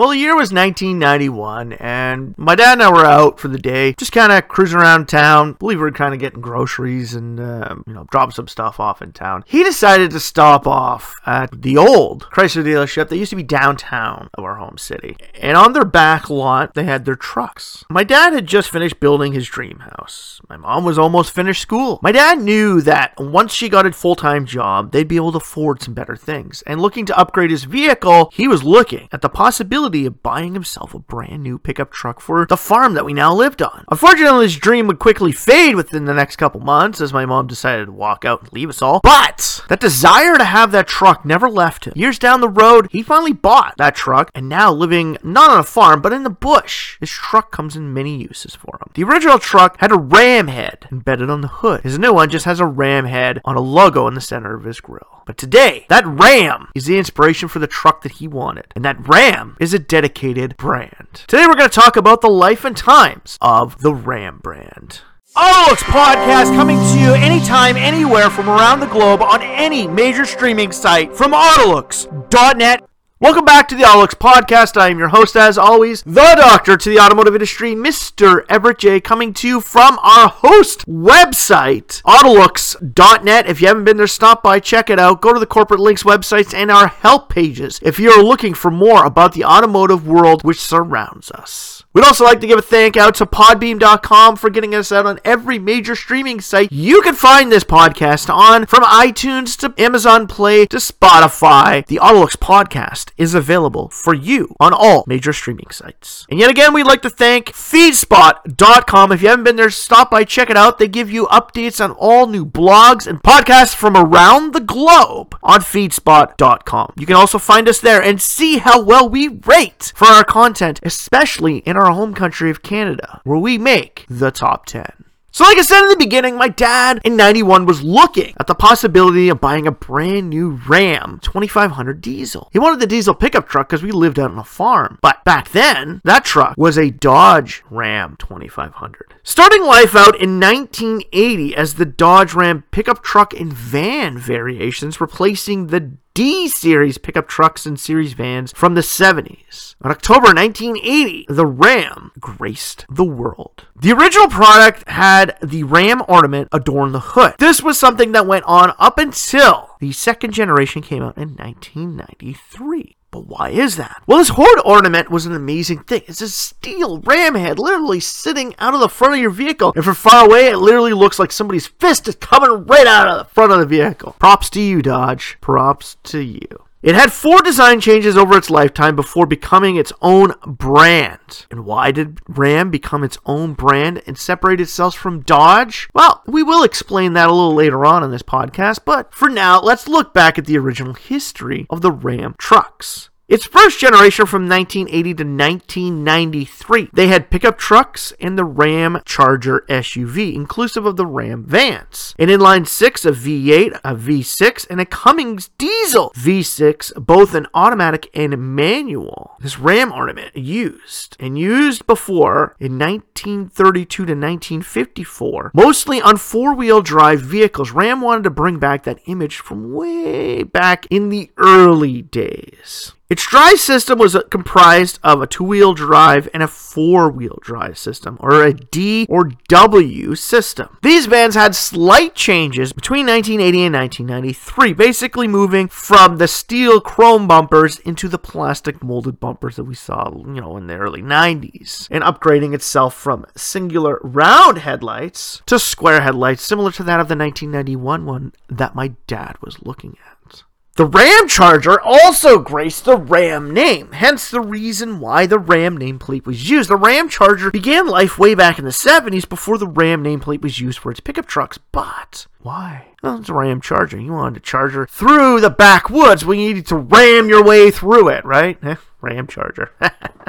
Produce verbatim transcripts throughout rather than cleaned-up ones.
Well, the year was nineteen ninety-one, and my dad and I were out for the day, just kind of cruising around town. I believe we were kind of getting groceries and, uh, you know, dropping some stuff off in town. He decided to stop off at the old Chrysler dealership that used to be downtown of our home city. And on their back lot, they had their trucks. My dad had just finished building his dream house. My mom was almost finished school. My dad knew that once she got a full-time job, they'd be able to afford some better things. And looking to upgrade his vehicle, he was looking at the possibility of buying himself a brand new pickup truck for the farm that we now lived on. Unfortunately, this dream would quickly fade within the next couple months as my mom decided to walk out and leave us all. But that desire to have that truck never left him. Years down the road, he finally bought that truck and now living not on a farm, but in the bush. His truck comes in many uses for him. The original truck had a ram head embedded on the hood. His new one just has a ram head on a logo in the center of his grill. But today, that ram is the inspiration for the truck that he wanted. And that ram is a dedicated brand. Today we're going to talk about the life and times of the Ram brand. Autolux podcast coming to you anytime, anywhere from around the globe on any major streaming site from autolux dot net. Welcome back to the Autolux podcast. I am your host, as always, the doctor to the automotive industry, Mister Everett J, coming to you from our host website, autolux dot net. If you haven't been there, stop by, check it out. Go to the corporate links websites and our help pages if you're looking for more about the automotive world which surrounds us. We'd also like to give a thank out to podbean dot com for getting us out on every major streaming site. You can find this podcast on, from iTunes to Amazon Play to Spotify. The Autolux podcast is available for you on all major streaming sites. And yet again, we'd like to thank feedspot dot com. If you haven't been there, stop by, check it out. They give you updates on all new blogs and podcasts from around the globe on feedspot dot com. You can also find us there and see how well we rate for our content, especially in our home country of Canada, where we make the top ten. So like I said in the beginning, my dad in ninety-one was looking at the possibility of buying a brand new Ram twenty-five hundred diesel. He wanted the diesel pickup truck because we lived out on a farm. But back then, that truck was a Dodge Ram twenty-five hundred. Starting life out in nineteen eighty as the Dodge Ram pickup truck and van variations, replacing the D-Series pickup trucks and series vans from the seventies. On October nineteen eighty, the Ram graced the world. The original product had the Ram ornament adorn the hood. This was something that went on up until the second generation came out in nineteen ninety-three. But why is that? Well, this hood ornament was an amazing thing. It's a steel ram head literally sitting out of the front of your vehicle. And from far away, it literally looks like somebody's fist is coming right out of the front of the vehicle. Props to you, Dodge. Props to you. It had four design changes over its lifetime before becoming its own brand. And why did Ram become its own brand and separate itself from Dodge? Well, we will explain that a little later on in this podcast, but for now, let's look back at the original history of the Ram trucks. Its first generation from nineteen eighty to nineteen ninety-three. They had pickup trucks and the Ram Charger S U V, inclusive of the Ram vans. An inline six, a V eight, a V six, and a Cummins diesel V six, both an automatic and manual. This Ram ornament used and used before in nineteen thirty-two to nineteen fifty-four, mostly on four-wheel drive vehicles. Ram wanted to bring back that image from way back in the early days. Its drive system was comprised of a two-wheel drive and a four-wheel drive system, or a D or W system. These vans had slight changes between nineteen eighty and nineteen ninety-three, basically moving from the steel chrome bumpers into the plastic molded bumpers that we saw, you know, in the early nineties, and upgrading itself from singular round headlights to square headlights, similar to that of the nineteen ninety-one one that my dad was looking at. The Ram Charger also graced the Ram name, hence the reason why the Ram nameplate was used. The Ram Charger began life way back in the seventies before the Ram nameplate was used for its pickup trucks, but why? Well, it's a Ram Charger. You wanted to charger through the backwoods when you needed to ram your way through it, right? Eh, Ram Charger.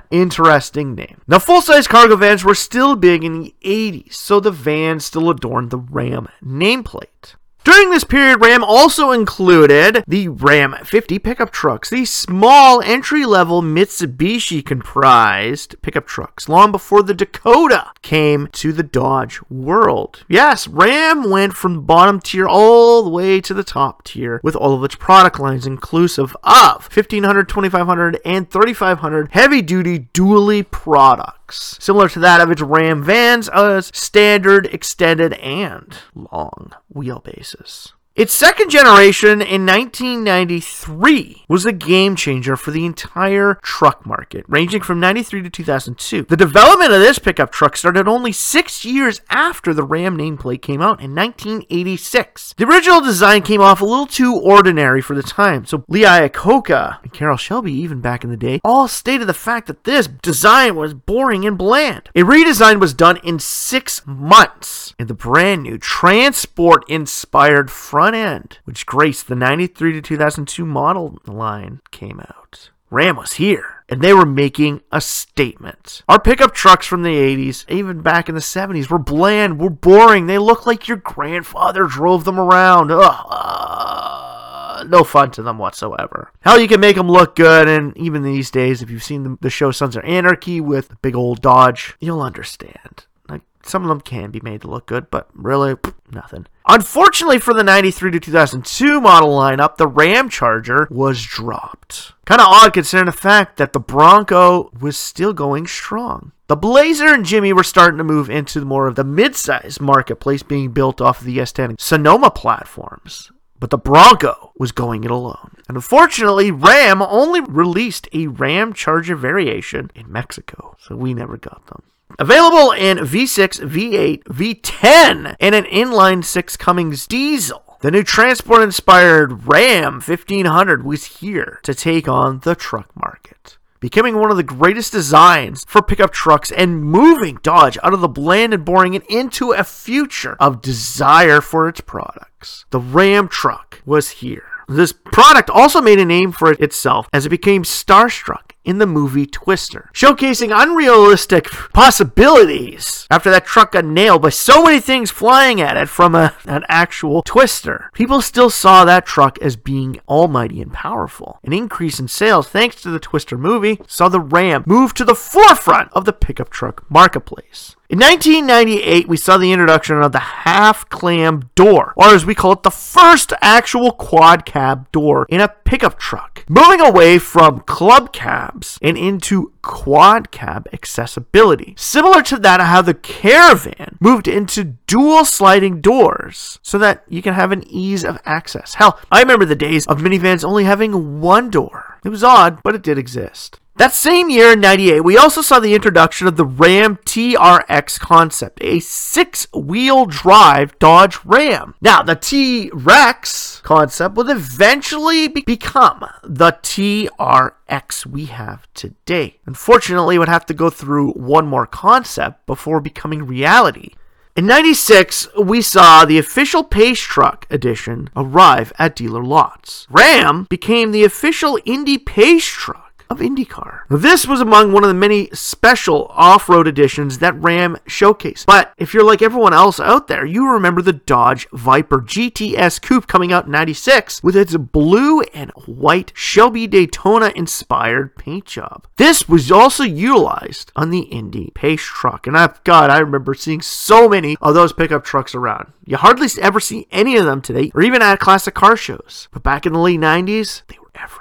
Interesting name. Now, full-size cargo vans were still big in the eighties, so the vans still adorned the Ram nameplate. During this period, Ram also included the Ram fifty pickup trucks. These small entry-level Mitsubishi-comprised pickup trucks, long before the Dakota came to the Dodge world. Yes, Ram went from bottom tier all the way to the top tier with all of its product lines, inclusive of fifteen hundred, twenty-five hundred, and thirty-five hundred heavy-duty dually products. Similar to that of its Ram vans as standard, extended, and long wheelbases. Its second generation in nineteen ninety-three was a game changer for the entire truck market, ranging from ninety-three to two thousand two. The development of this pickup truck started only six years after the Ram nameplate came out in nineteen eighty-six. The original design came off a little too ordinary for the time, so Lee Iacocca and Carroll Shelby, even back in the day, all stated the fact that this design was boring and bland. A redesign was done in six months, and the brand new Transport-inspired front end, which graced the ninety-three to two thousand two model line, came out. Ram was here, and they were making a statement. Our pickup trucks from the eighties, even back in the seventies, were bland, were boring. They looked like your grandfather drove them around. Ugh. Uh, no fun to them whatsoever. Hell, you can make them look good, and even these days, if you've seen the, the show Sons of Anarchy with the big old Dodge, you'll understand. Like, some of them can be made to look good, but really, pff, nothing. Unfortunately for the ninety-three to two thousand two model lineup, the Ram Charger was dropped. Kind of odd considering the fact that the Bronco was still going strong. The Blazer and Jimmy were starting to move into more of the midsize marketplace, being built off of the S ten and Sonoma platforms. But the Bronco was going it alone. And unfortunately, Ram only released a Ram Charger variation in Mexico, so we never got them. Available in V six, V eight, V ten, and an inline six Cummins diesel, the new Transport-inspired Ram fifteen hundred was here to take on the truck market, becoming one of the greatest designs for pickup trucks and moving Dodge out of the bland and boring and into a future of desire for its products. The Ram truck was here. This product also made a name for itself as it became starstruck in the movie Twister, showcasing unrealistic possibilities after that truck got nailed by so many things flying at it from a, an actual Twister. People still saw that truck as being almighty and powerful. An increase in sales thanks to the Twister movie saw the Ram move to the forefront of the pickup truck marketplace. In nineteen ninety-eight, we saw the introduction of the half-clam door, or as we call it, the first actual quad cab door in a pickup truck, moving away from club cabs and into quad cab accessibility, similar to that of how the Caravan moved into dual sliding doors so that you can have an ease of access. Hell, I remember the days of minivans only having one door. It was odd, but it did exist. That same year in ninety-eight, we also saw the introduction of the Ram T R X concept, a six-wheel drive Dodge Ram. Now, the T-Rex concept would eventually be- become the T R X we have today. Unfortunately, it would have to go through one more concept before becoming reality. In ninety-six, we saw the official Pace Truck edition arrive at dealer lots. Ram became the official Indy Pace Truck of IndyCar. This was among one of the many special off-road editions that Ram showcased. But if you're like everyone else out there, you remember the Dodge Viper G T S Coupe coming out in ninety-six with its blue and white Shelby Daytona inspired paint job. This was also utilized on the Indy Pace Truck, and I've God, I remember seeing so many of those pickup trucks around. You hardly ever see any of them today, or even at classic car shows. But back in the late nineties, they were everywhere.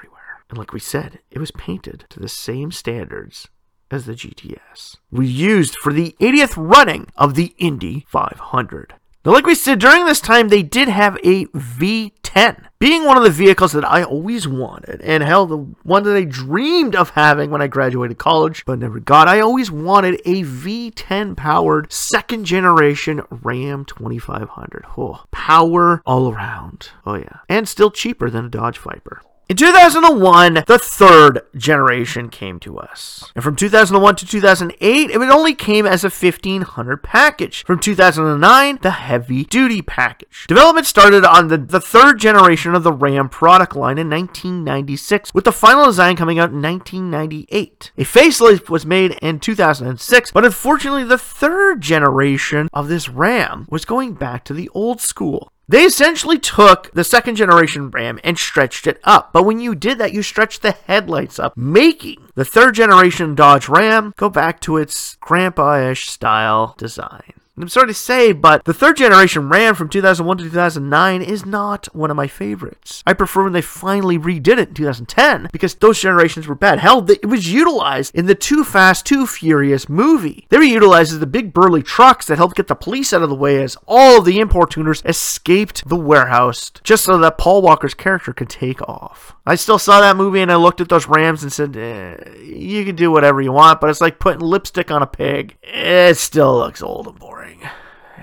And like we said, it was painted to the same standards as the G T S. We used for the eightieth running of the Indy five hundred. Now, like we said, during this time, they did have a V ten, being one of the vehicles that I always wanted, and hell, the one that I dreamed of having when I graduated college, but never got. I always wanted a V ten-powered second-generation Ram twenty-five hundred. Oh, power all around. Oh, yeah. And still cheaper than a Dodge Viper. In two thousand one, the third generation came to us. And from two thousand one to two thousand eight, it only came as a fifteen hundred package. From two thousand nine, the heavy-duty package. Development started on the, the third generation of the Ram product line in nineteen ninety-six, with the final design coming out in nineteen ninety-eight. A facelift was made in two thousand six, but unfortunately, the third generation of this Ram was going back to the old school. They essentially took the second generation Ram and stretched it up. But when you did that, you stretched the headlights up, making the third generation Dodge Ram go back to its grandpa-ish style design. I'm sorry to say, but the third generation Ram from two thousand one to two thousand nine is not one of my favorites. I prefer when they finally redid it in two thousand ten, because those generations were bad. Hell, it was utilized in the Too Fast, Too Furious movie. They were utilized as the big burly trucks that helped get the police out of the way as all of the importuners escaped the warehouse, just so that Paul Walker's character could take off. I still saw that movie and I looked at those Rams and said, eh, you can do whatever you want, but it's like putting lipstick on a pig. It still looks old and boring.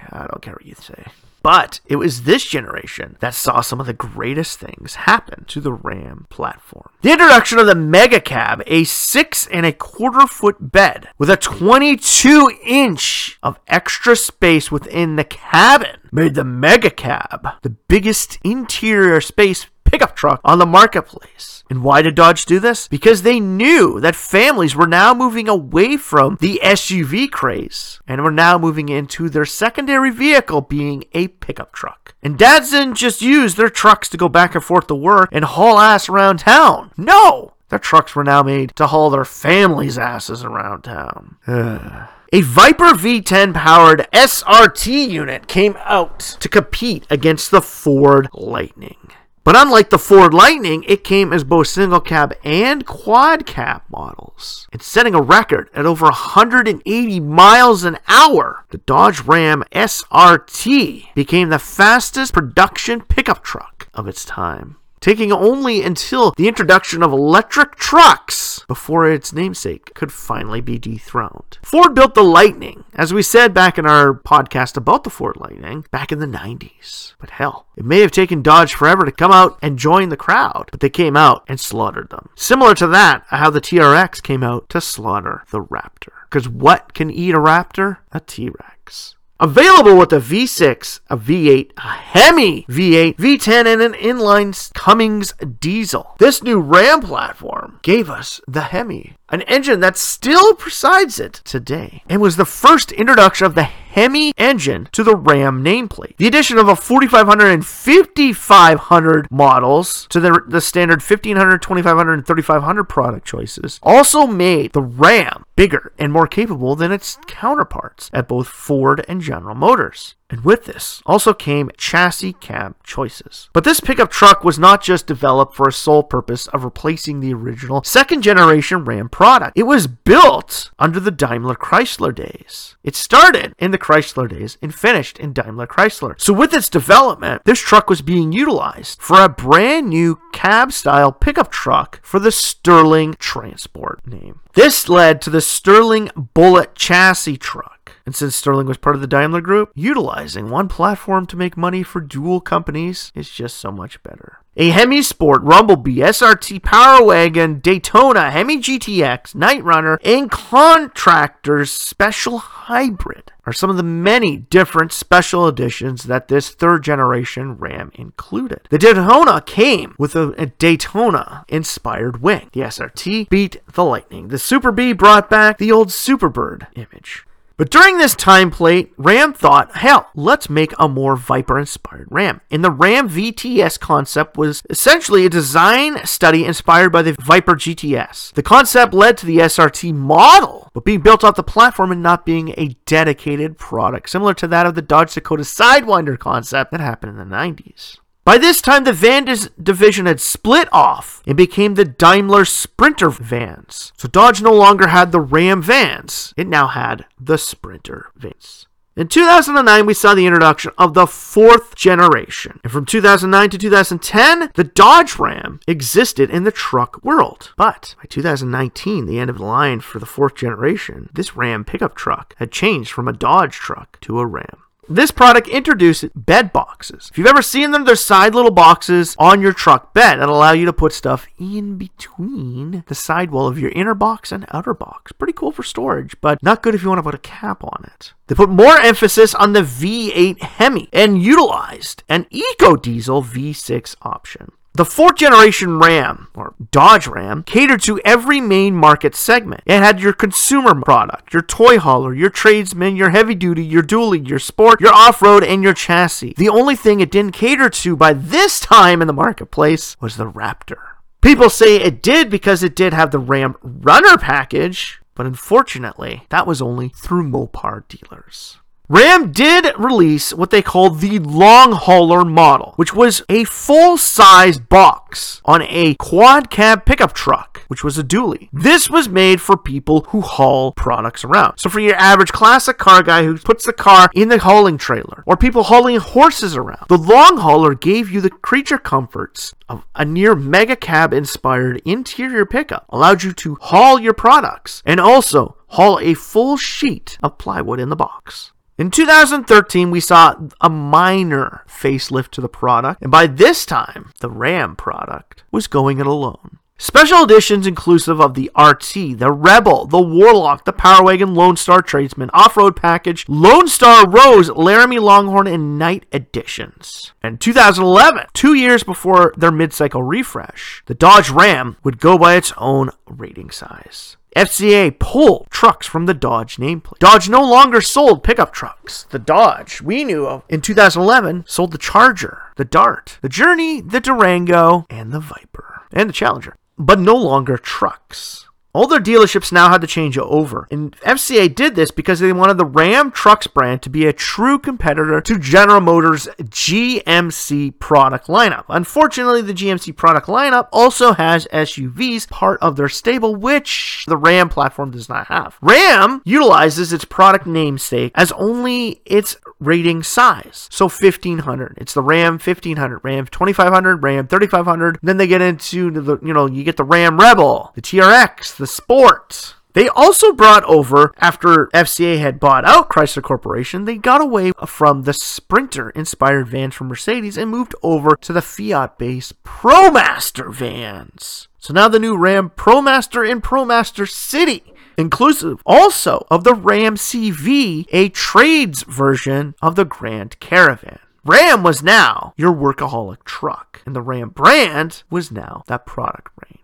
I don't care what you say. But it was this generation that saw some of the greatest things happen to the Ram platform. The introduction of the Mega Cab, a six and a quarter foot bed with a twenty-two inch of extra space within the cabin, made the Mega Cab the biggest interior space pickup truck on the marketplace. And why did Dodge do this? Because they knew that families were now moving away from the S U V craze and were now moving into their secondary vehicle being a pickup truck. And dads didn't just use their trucks to go back and forth to work and haul ass around town. No! Their trucks were now made to haul their families' asses around town. A Viper V ten powered S R T unit came out to compete against the Ford Lightning. But unlike the Ford Lightning, it came as both single cab and quad cab models. It's setting a record at over one hundred eighty miles an hour. The Dodge Ram S R T became the fastest production pickup truck of its time, taking only until the introduction of electric trucks before its namesake could finally be dethroned. Ford built the Lightning, as we said back in our podcast about the Ford Lightning, back in the nineties. But hell, it may have taken Dodge forever to come out and join the crowd, but they came out and slaughtered them. Similar to that, how the T R X came out to slaughter the Raptor. Because what can eat a Raptor? A T-Rex. Available with a V six, a V eight, a Hemi V eight, V ten, and an inline Cummins diesel. This new Ram platform gave us the Hemi, an engine that still presides it today, and was the first introduction of the Hemi engine to the Ram nameplate. The addition of a forty-five hundred and fifty-five hundred models to the, the standard fifteen hundred, twenty-five hundred, and thirty-five hundred product choices also made the Ram bigger and more capable than its counterparts at both Ford and General Motors. And with this also came chassis cab choices. But this pickup truck was not just developed for a sole purpose of replacing the original second generation Ram product. It was built under the Daimler Chrysler days. It started in the Chrysler days and finished in Daimler Chrysler. So with its development, this truck was being utilized for a brand new cab style pickup truck for the Sterling Transport name. This led to the Sterling Bullet chassis truck. And since Sterling was part of the Daimler Group, utilizing one platform to make money for dual companies is just so much better. A Hemi Sport, Rumblebee, S R T, Power Wagon, Daytona, Hemi G T X, Night Runner, and Contractor's Special Hybrid are some of the many different special editions that this third generation Ram included. The Daytona came with a, a Daytona-inspired wing. The S R T beat the Lightning. The Super Bee brought back the old Superbird image. But during this time plate, Ram thought, hell, let's make a more Viper-inspired Ram. And the Ram V T S concept was essentially a design study inspired by the Viper G T S. The concept led to the S R T model, but being built off the platform and not being a dedicated product, similar to that of the Dodge Dakota Sidewinder concept that happened in the nineties. By this time, the van dis- division had split off and became the Daimler Sprinter vans. So Dodge no longer had the Ram vans. It now had the Sprinter vans. In two thousand nine, we saw the introduction of the fourth generation. And from two thousand nine to two thousand ten, the Dodge Ram existed in the truck world. But by two thousand nineteen, the end of the line for the fourth generation, this Ram pickup truck had changed from a Dodge truck to a Ram. This product introduced bed boxes. If you've ever seen them, they're side little boxes on your truck bed that allow you to put stuff in between the sidewall of your inner box and outer box. Pretty cool for storage, but not good if you want to put a cap on it. They put more emphasis on the V eight Hemi and utilized an eco-diesel V six option. The fourth generation Ram, or Dodge Ram, catered to every main market segment. It had your consumer product, your toy hauler, your tradesman, your heavy duty, your dually, your sport, your off-road, and your chassis. The only thing it didn't cater to by this time in the marketplace was the Raptor. People say it did because it did have the Ram Runner package, but unfortunately, that was only through Mopar dealers. Ram did release what they called the long hauler model, which was a full-size box on a quad cab pickup truck, which was a dually. This was made for people who haul products around. So for your average classic car guy who puts the car in the hauling trailer, or people hauling horses around, the long hauler gave you the creature comforts of a near mega cab inspired interior pickup, allowed you to haul your products, and also haul a full sheet of plywood in the box. In two thousand thirteen, we saw a minor facelift to the product, and by this time, the Ram product was going it alone. Special editions inclusive of the R T, the Rebel, the Warlock, the Power Wagon, Lone Star Tradesman, Off-Road Package, Lone Star Rose, Laramie Longhorn, and Night editions. And two thousand eleven, two years before their mid-cycle refresh, the Dodge Ram would go by its own rating size. F C A pulled trucks from the Dodge nameplate. Dodge no longer sold pickup trucks. The Dodge we knew of in two thousand eleven sold the Charger, the Dart, the Journey, the Durango, and the Viper, and the Challenger, but no longer trucks. All their dealerships now had to change over, and F C A did this because they wanted the Ram Trucks brand to be a true competitor to General Motors' G M C product lineup. Unfortunately, the G M C product lineup also has S U Vs, part of their stable, which the Ram platform does not have. Ram utilizes its product namesake as only its rating size. So fifteen hundred, it's the Ram fifteen hundred, Ram twenty-five hundred, Ram thirty-five hundred. Then they get into the, you know, you get the Ram Rebel, the T R X, the Sport. They also brought over, after F C A had bought out Chrysler Corporation, they got away from the Sprinter-inspired vans from Mercedes and moved over to the Fiat-based ProMaster vans. So now the new Ram ProMaster and ProMaster City, inclusive also of the Ram C V, a trades version of the Grand Caravan. Ram was now your workaholic truck, and the Ram brand was now that product range.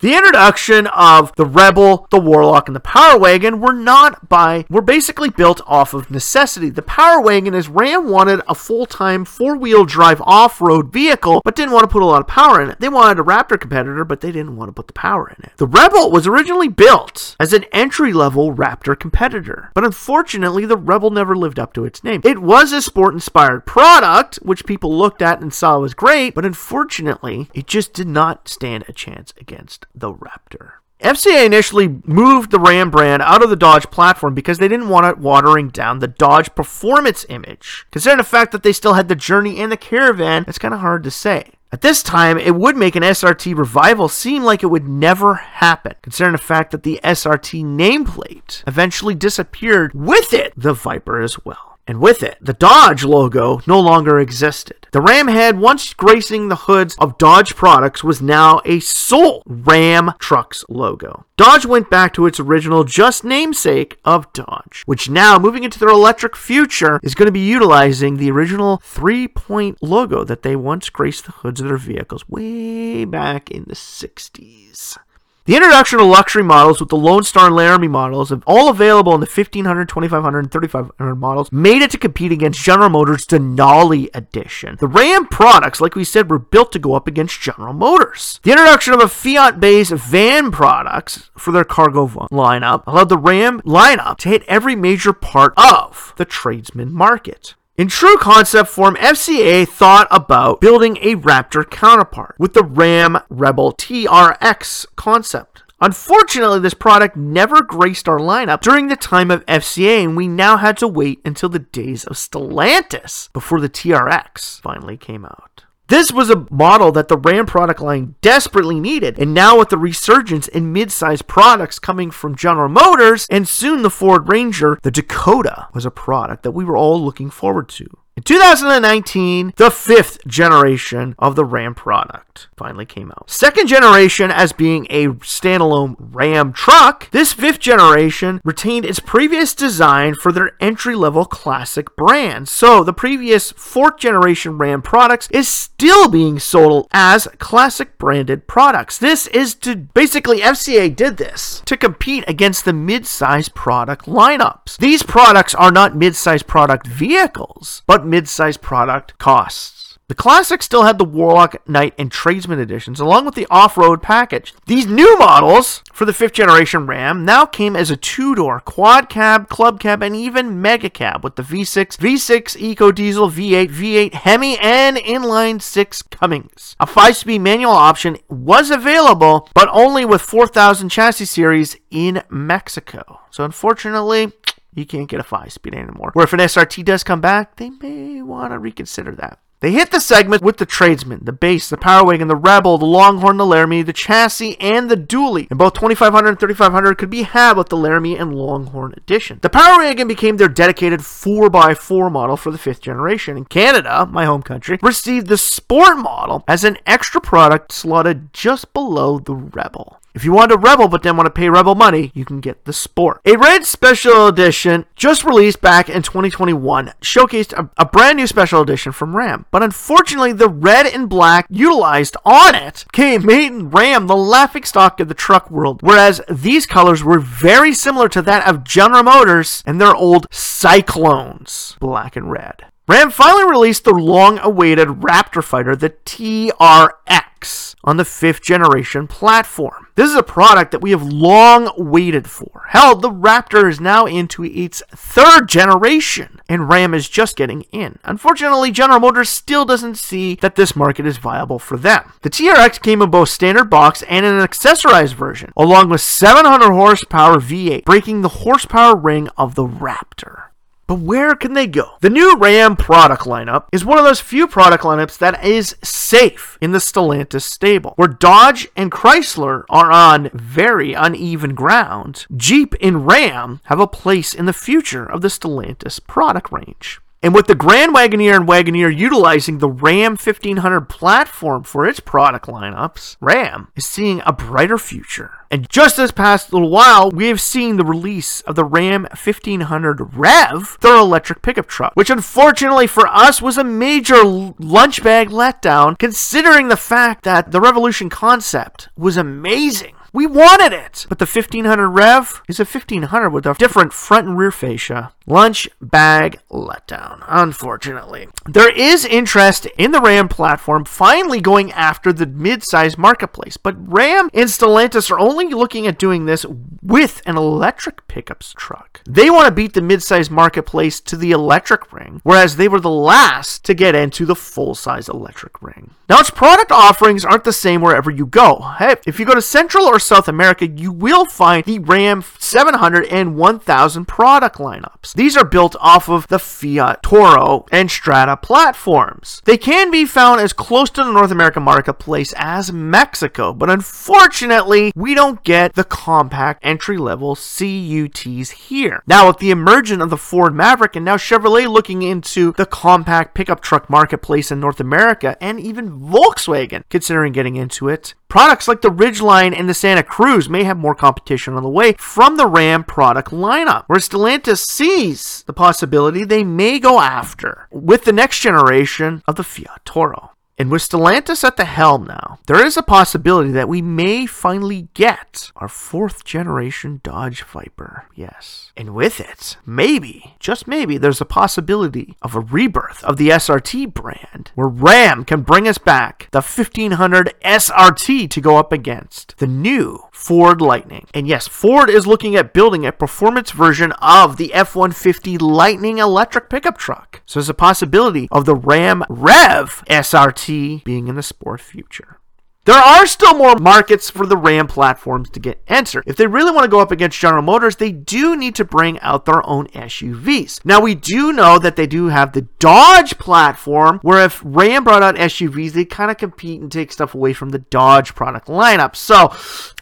The introduction of the Rebel, the Warlock, and the Power Wagon were not by, were basically built off of necessity. The Power Wagon is Ram wanted a full-time four-wheel drive off-road vehicle, but didn't want to put a lot of power in it. They wanted a Raptor competitor, but they didn't want to put the power in it. The Rebel was originally built as an entry-level Raptor competitor, but unfortunately, the Rebel never lived up to its name. It was a sport-inspired product, which people looked at and saw was great, but unfortunately, it just did not stand a chance against the Raptor. F C A initially moved the Ram brand out of the Dodge platform because they didn't want it watering down the Dodge performance image. Considering the fact that they still had the Journey and the Caravan, it's kind of hard to say. At this time, it would make an S R T revival seem like it would never happen, considering the fact that the S R T nameplate eventually disappeared with it, the Viper as well. And with it, the Dodge logo no longer existed. The Ram head, once gracing the hoods of Dodge products, was now a sole Ram Trucks logo. Dodge went back to its original just namesake of Dodge, which now, moving into their electric future, is going to be utilizing the original three-point logo that they once graced the hoods of their vehicles way back in the sixties. The introduction of luxury models with the Lone Star and Laramie models, all available in the fifteen hundred, twenty-five hundred, and thirty-five hundred models, made it to compete against General Motors' Denali edition. The Ram products, like we said, were built to go up against General Motors. The introduction of a Fiat-based van products for their cargo lineup allowed the Ram lineup to hit every major part of the tradesman market. In true concept form, F C A thought about building a Raptor counterpart with the Ram Rebel T R X concept. Unfortunately, this product never graced our lineup during the time of F C A, and we now had to wait until the days of Stellantis before the T R X finally came out. This was a model that the Ram product line desperately needed, and now with the resurgence in mid-sized products coming from General Motors and soon the Ford Ranger, the Dakota was a product that we were all looking forward to. In two thousand nineteen, the fifth generation of the Ram product finally came out. Second generation as being a standalone Ram truck, this fifth generation retained its previous design for their entry-level classic brand. So the previous fourth generation Ram products is still being sold as classic branded products. This is to, basically F C A did this to compete against the mid-size product lineups. These products are not mid-size product vehicles, but mid-size product costs. The Classic still had the Warlock, Knight, and Tradesman editions, along with the off-road package. These new models for the fifth generation Ram now came as a two-door quad cab, club cab, and even mega cab with the V six, V six Eco Diesel, V eight, V eight Hemi, and inline six Cummings. A five-speed manual option was available, but only with four thousand chassis series in Mexico. So unfortunately, you can't get a five-speed anymore. Where if an S R T does come back, they may want to reconsider that. They hit the segment with the Tradesman, the Base, the Power Wagon, the Rebel, the Longhorn, the Laramie, the Chassis, and the Dually. And both twenty-five hundred and thirty-five hundred could be had with the Laramie and Longhorn edition. The Power Wagon became their dedicated four by four model for the fifth generation. And Canada, my home country, received the Sport model as an extra product slotted just below the Rebel. If you want a Rebel but then want to pay Rebel money, you can get the Sport. A red special edition just released back in twenty twenty-one showcased a, a brand new special edition from Ram. But unfortunately, the red and black utilized on it came making Ram the laughingstock of the truck world. Whereas these colors were very similar to that of General Motors and their old Cyclones, black and red. Ram finally released the long-awaited Raptor fighter, the T R X, on the fifth generation platform. This is a product that we have long waited for. Hell, the Raptor is now into its third generation, and Ram is just getting in. Unfortunately, General Motors still doesn't see that this market is viable for them. The T R X came in both standard box and an accessorized version, along with seven hundred horsepower V eight, breaking the horsepower ring of the Raptor. But where can they go? The new Ram product lineup is one of those few product lineups that is safe in the Stellantis stable, where Dodge and Chrysler are on very uneven ground. Jeep and Ram have a place in the future of the Stellantis product range. And with the Grand Wagoneer and Wagoneer utilizing the Ram fifteen hundred platform for its product lineups, Ram is seeing a brighter future. And just this past little while, we have seen the release of the Ram fifteen hundred Rev, their electric pickup truck, which unfortunately for us was a major lunch bag letdown, considering the fact that the Revolution concept was amazing. We wanted it! But the fifteen hundred Rev is a fifteen hundred with a different front and rear fascia. Lunch bag letdown, unfortunately. There is interest in the Ram platform finally going after the mid-size marketplace, but Ram and Stellantis are only looking at doing this with an electric pickups truck. They want to beat the mid-size marketplace to the electric ring, whereas they were the last to get into the full-size electric ring. Now, its product offerings aren't the same wherever you go. Hey, if you go to Central or South America, you will find the Ram seven hundred and one thousand product lineups. These are built off of the Fiat, Toro, and Strata platforms. They can be found as close to the North American marketplace as Mexico, but unfortunately, we don't get the compact entry-level C U Ts here. Now, with the emergence of the Ford Maverick and now Chevrolet looking into the compact pickup truck marketplace in North America, and even Volkswagen considering getting into it, products like the Ridgeline and the Santa Cruz may have more competition on the way from the Ram product lineup, where Stellantis sees the possibility they may go after with the next generation of the Fiat Toro. And with Stellantis at the helm now, there is a possibility that we may finally get our fourth generation Dodge Viper. Yes. And with it, maybe, just maybe, there's a possibility of a rebirth of the S R T brand, where Ram can bring us back the fifteen hundred S R T to go up against the new Ford Lightning. And yes, Ford is looking at building a performance version of the F one fifty Lightning electric pickup truck. So there's a possibility of the Ram Rev S R T being in the sport future. There are still more markets for the Ram platforms to get entered. If they really want to go up against General Motors, they do need to bring out their own S U Vs. Now, we do know that they do have the Dodge platform, where if Ram brought out S U Vs, they kind of compete and take stuff away from the Dodge product lineup. So,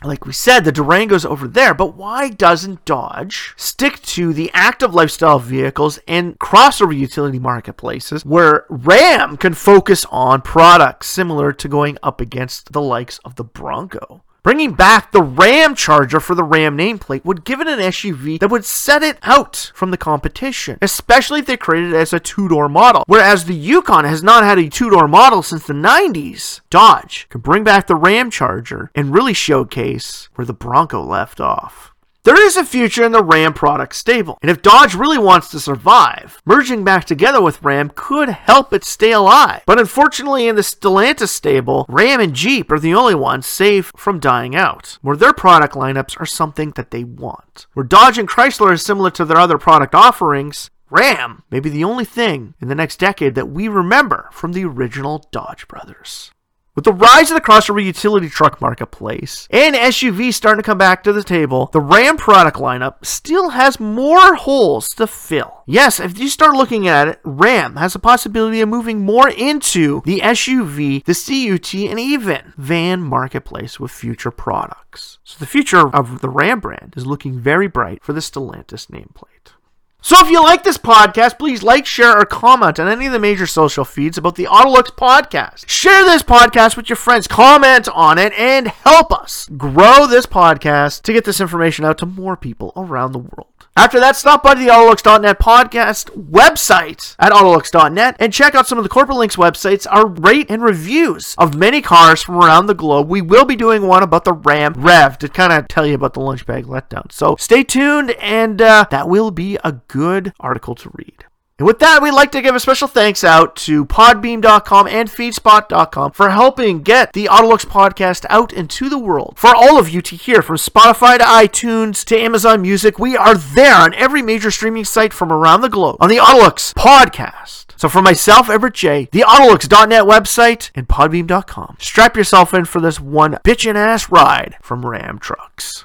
like we said, the Durango's over there, but why doesn't Dodge stick to the active lifestyle vehicles and crossover utility marketplaces where Ram can focus on products similar to going up against the likes of the Bronco? Bringing back the Ram Charger for the Ram nameplate would give it an S U V that would set it out from the competition, especially if they created it as a two-door model. Whereas the Yukon has not had a two-door model since the nineties, Dodge can bring back the Ram Charger and really showcase where the Bronco left off. There is a future in the Ram product stable, and if Dodge really wants to survive, merging back together with Ram could help it stay alive. But unfortunately, in the Stellantis stable, Ram and Jeep are the only ones safe from dying out, where their product lineups are something that they want. Where Dodge and Chrysler are similar to their other product offerings, Ram may be the only thing in the next decade that we remember from the original Dodge Brothers. With the rise of the crossover utility truck marketplace and S U Vs starting to come back to the table, the Ram product lineup still has more holes to fill. Yes, if you start looking at it, Ram has the possibility of moving more into the S U V, the C U T, and even van marketplace with future products. So the future of the Ram brand is looking very bright for the Stellantis nameplate. So if you like this podcast, please like, share, or comment on any of the major social feeds about the Autolux podcast. Share this podcast with your friends, comment on it, and help us grow this podcast to get this information out to more people around the world. After that, stop by the Autolux dot net podcast website at Autolux dot net and check out some of the Corporate Links websites, our rate and reviews of many cars from around the globe. We will be doing one about the Ram Rev to kind of tell you about the lunch bag letdown. So stay tuned, and uh, that will be a good article to read. And with that, we'd like to give a special thanks out to Podbean dot com and Feedspot dot com for helping get the Autolux podcast out into the world. For all of you to hear, from Spotify to iTunes to Amazon Music, we are there on every major streaming site from around the globe on the Autolux podcast. So for myself, Everett J., the Autolux dot net website, and Podbean dot com, strap yourself in for this one bitchin' ass ride from Ram Trucks.